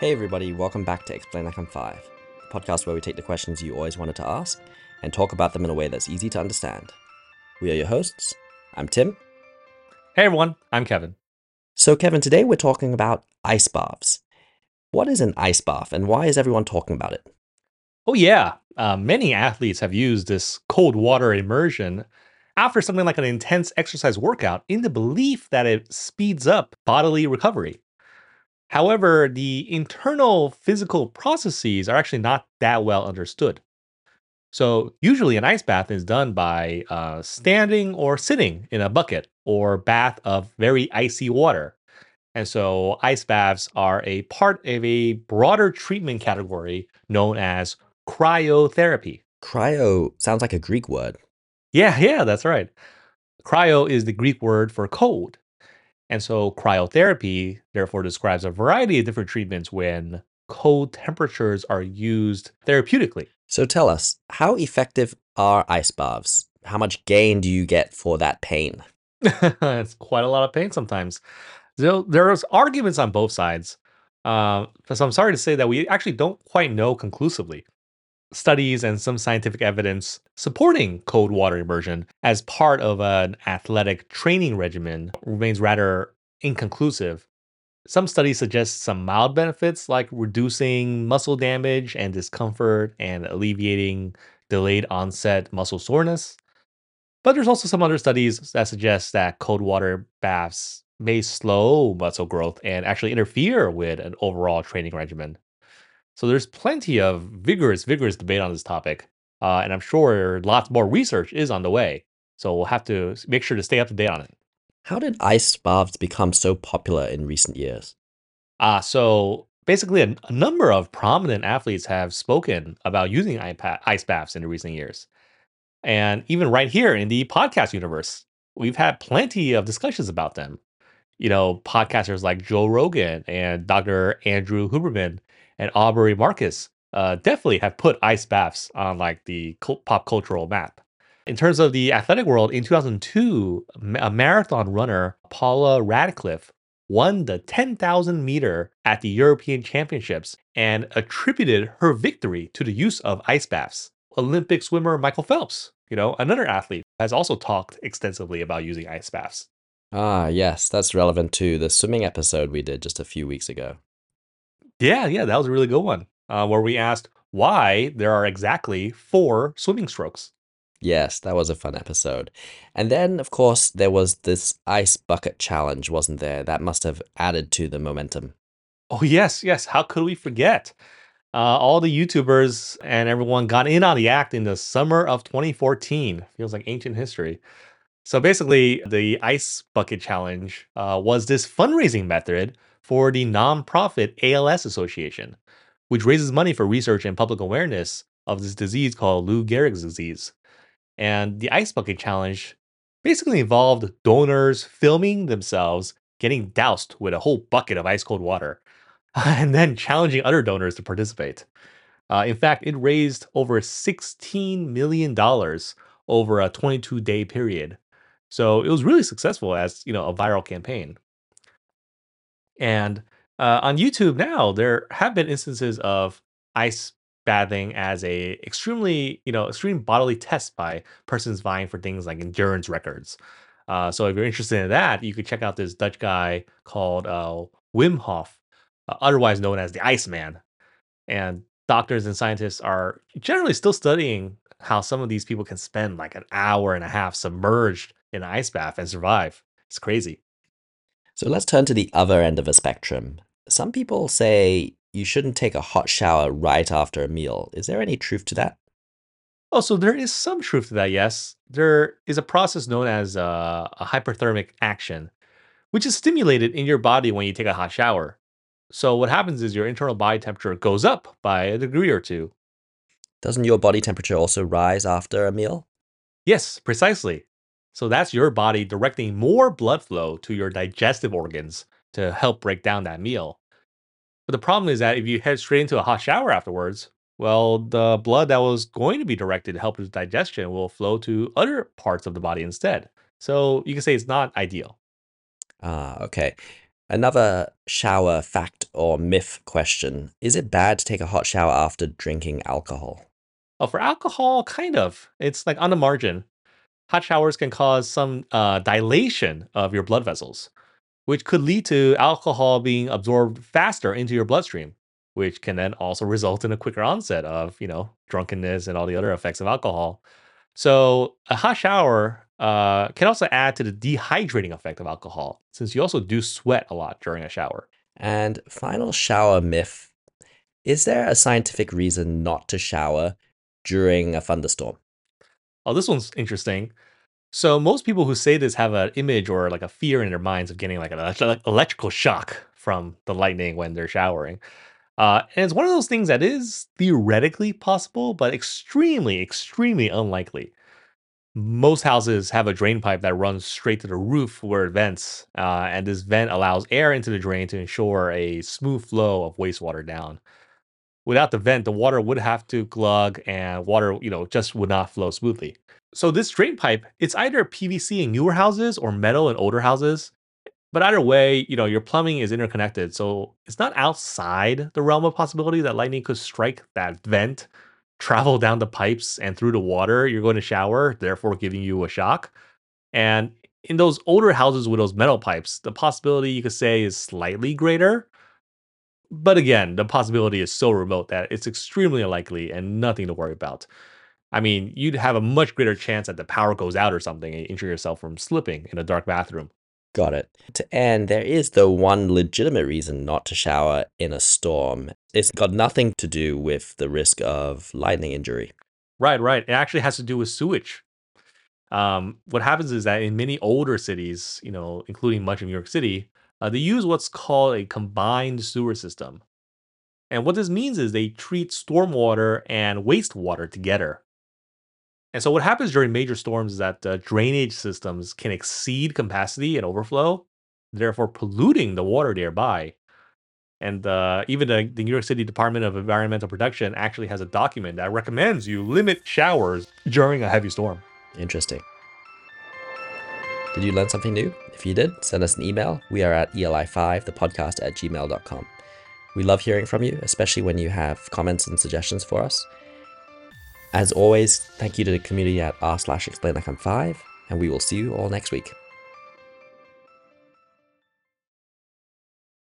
Hey everybody, welcome back to Explain Like I'm 5, the podcast where we take the questions you always wanted to ask and talk about them in a way that's easy to understand. We are your hosts. I'm Tim. Hey everyone, I'm Kevin. So Kevin, today we're talking about ice baths. What is an ice bath and why is everyone talking about it? Oh yeah, many athletes have used this cold water immersion after something like an intense exercise workout in the belief that it speeds up bodily recovery. However, the internal physical processes are actually not that well understood. So usually an ice bath is done by standing or sitting in a bucket or bath of very icy water. And so ice baths are a part of a broader treatment category known as cryotherapy. Cryo sounds like a Greek word. Yeah, that's right. Cryo is the Greek word for cold. And so cryotherapy, therefore, describes a variety of different treatments when cold temperatures are used therapeutically. So tell us, how effective are ice baths? How much gain do you get for that pain? It's quite a lot of pain sometimes. So there's arguments on both sides. So I'm sorry to say that we actually don't quite know conclusively. Studies and some scientific evidence supporting cold water immersion as part of an athletic training regimen remains rather inconclusive. Some studies suggest some mild benefits like reducing muscle damage and discomfort and alleviating delayed onset muscle soreness. But there's also some other studies that suggest that cold water baths may slow muscle growth and actually interfere with an overall training regimen. So there's plenty of vigorous debate on this topic, and I'm sure lots more research is on the way. So we'll have to make sure to stay up to date on it. How did ice baths become so popular in recent years? So basically a number of prominent athletes have spoken about using ice baths in the recent years. And even right here in the podcast universe, we've had plenty of discussions about them. You know, podcasters like Joe Rogan and Dr. Andrew Huberman and Aubrey Marcus definitely have put ice baths on like the pop cultural map. In terms of the athletic world, in 2002, a marathon runner, Paula Radcliffe, won the 10,000 meter at the European Championships and attributed her victory to the use of ice baths. Olympic swimmer Michael Phelps, another athlete, has also talked extensively about using ice baths. Ah, yes, that's relevant to the swimming episode we did just a few weeks ago. Yeah, that was a really good one, where we asked why there are exactly 4 swimming strokes. Yes, that was a fun episode. And then, of course, there was this ice bucket challenge, wasn't there? That must have added to the momentum. Oh, yes. How could we forget? All the YouTubers and everyone got in on the act in the summer of 2014. Feels like ancient history. So basically, the ice bucket challenge was this fundraising method for the nonprofit ALS Association, which raises money for research and public awareness of this disease called Lou Gehrig's disease. And the ice bucket challenge basically involved donors filming themselves getting doused with a whole bucket of ice cold water and then challenging other donors to participate. In fact, it raised over $16 million over a 22-day period. So it was really successful as, a viral campaign. And on YouTube now, there have been instances of ice bathing as a extreme bodily test by persons vying for things like endurance records. So if you're interested in that, you could check out this Dutch guy called Wim Hof, otherwise known as the Iceman. And doctors and scientists are generally still studying how some of these people can spend like an hour and a half submerged in an ice bath and survive. It's crazy. So let's turn to the other end of a spectrum. Some people say you shouldn't take a hot shower right after a meal. Is there any truth to that? Oh, so there is some truth to that, yes. There is a process known as a hyperthermic action, which is stimulated in your body when you take a hot shower. So what happens is your internal body temperature goes up by a degree or two. Doesn't your body temperature also rise after a meal? Yes, precisely. So that's your body directing more blood flow to your digestive organs to help break down that meal. But the problem is that if you head straight into a hot shower afterwards, well, the blood that was going to be directed to help with digestion will flow to other parts of the body instead. So you can say it's not ideal. Okay. Another shower fact or myth question. Is it bad to take a hot shower after drinking alcohol? Oh, for alcohol, kind of. It's like on the margin. Hot showers can cause some dilation of your blood vessels, which could lead to alcohol being absorbed faster into your bloodstream, which can then also result in a quicker onset of, you know, drunkenness and all the other effects of alcohol. So a hot shower can also add to the dehydrating effect of alcohol, since you also do sweat a lot during a shower. And final shower myth. Is there a scientific reason not to shower during a thunderstorm? Oh, this one's interesting. So most people who say this have an image or like a fear in their minds of getting like an electrical shock from the lightning when they're showering. And it's one of those things that is theoretically possible, but extremely, extremely unlikely. Most houses have a drain pipe that runs straight to the roof where it vents, and this vent allows air into the drain to ensure a smooth flow of wastewater down. Without the vent, the water would have to glug and water, you know, just would not flow smoothly. So this drain pipe, it's either PVC in newer houses or metal in older houses. But either way, you know, your plumbing is interconnected. So it's not outside the realm of possibility that lightning could strike that vent, travel down the pipes and through the water you're going to shower, therefore giving you a shock. And in those older houses with those metal pipes, the possibility you could say is slightly greater. But again, the possibility is so remote that it's extremely unlikely and nothing to worry about. I mean, you'd have a much greater chance that the power goes out or something and injure yourself from slipping in a dark bathroom. Got it. To end, there is the one legitimate reason not to shower in a storm. It's got nothing to do with the risk of lightning injury. Right, right. It actually has to do with sewage. What happens is that in many older cities, you know, including much of New York City, they use what's called a combined sewer system. And what this means is they treat stormwater and wastewater together. And so what happens during major storms is that drainage systems can exceed capacity and overflow, therefore polluting the water nearby. And even the New York City Department of Environmental Protection actually has a document that recommends you limit showers during a heavy storm. Interesting. Did you learn something new? If you did, send us an email. We are at ELI5thepodcast@gmail.com. We love hearing from you, especially when you have comments and suggestions for us. As always, thank you to the community at r/explainlikeim5, and we will see you all next week.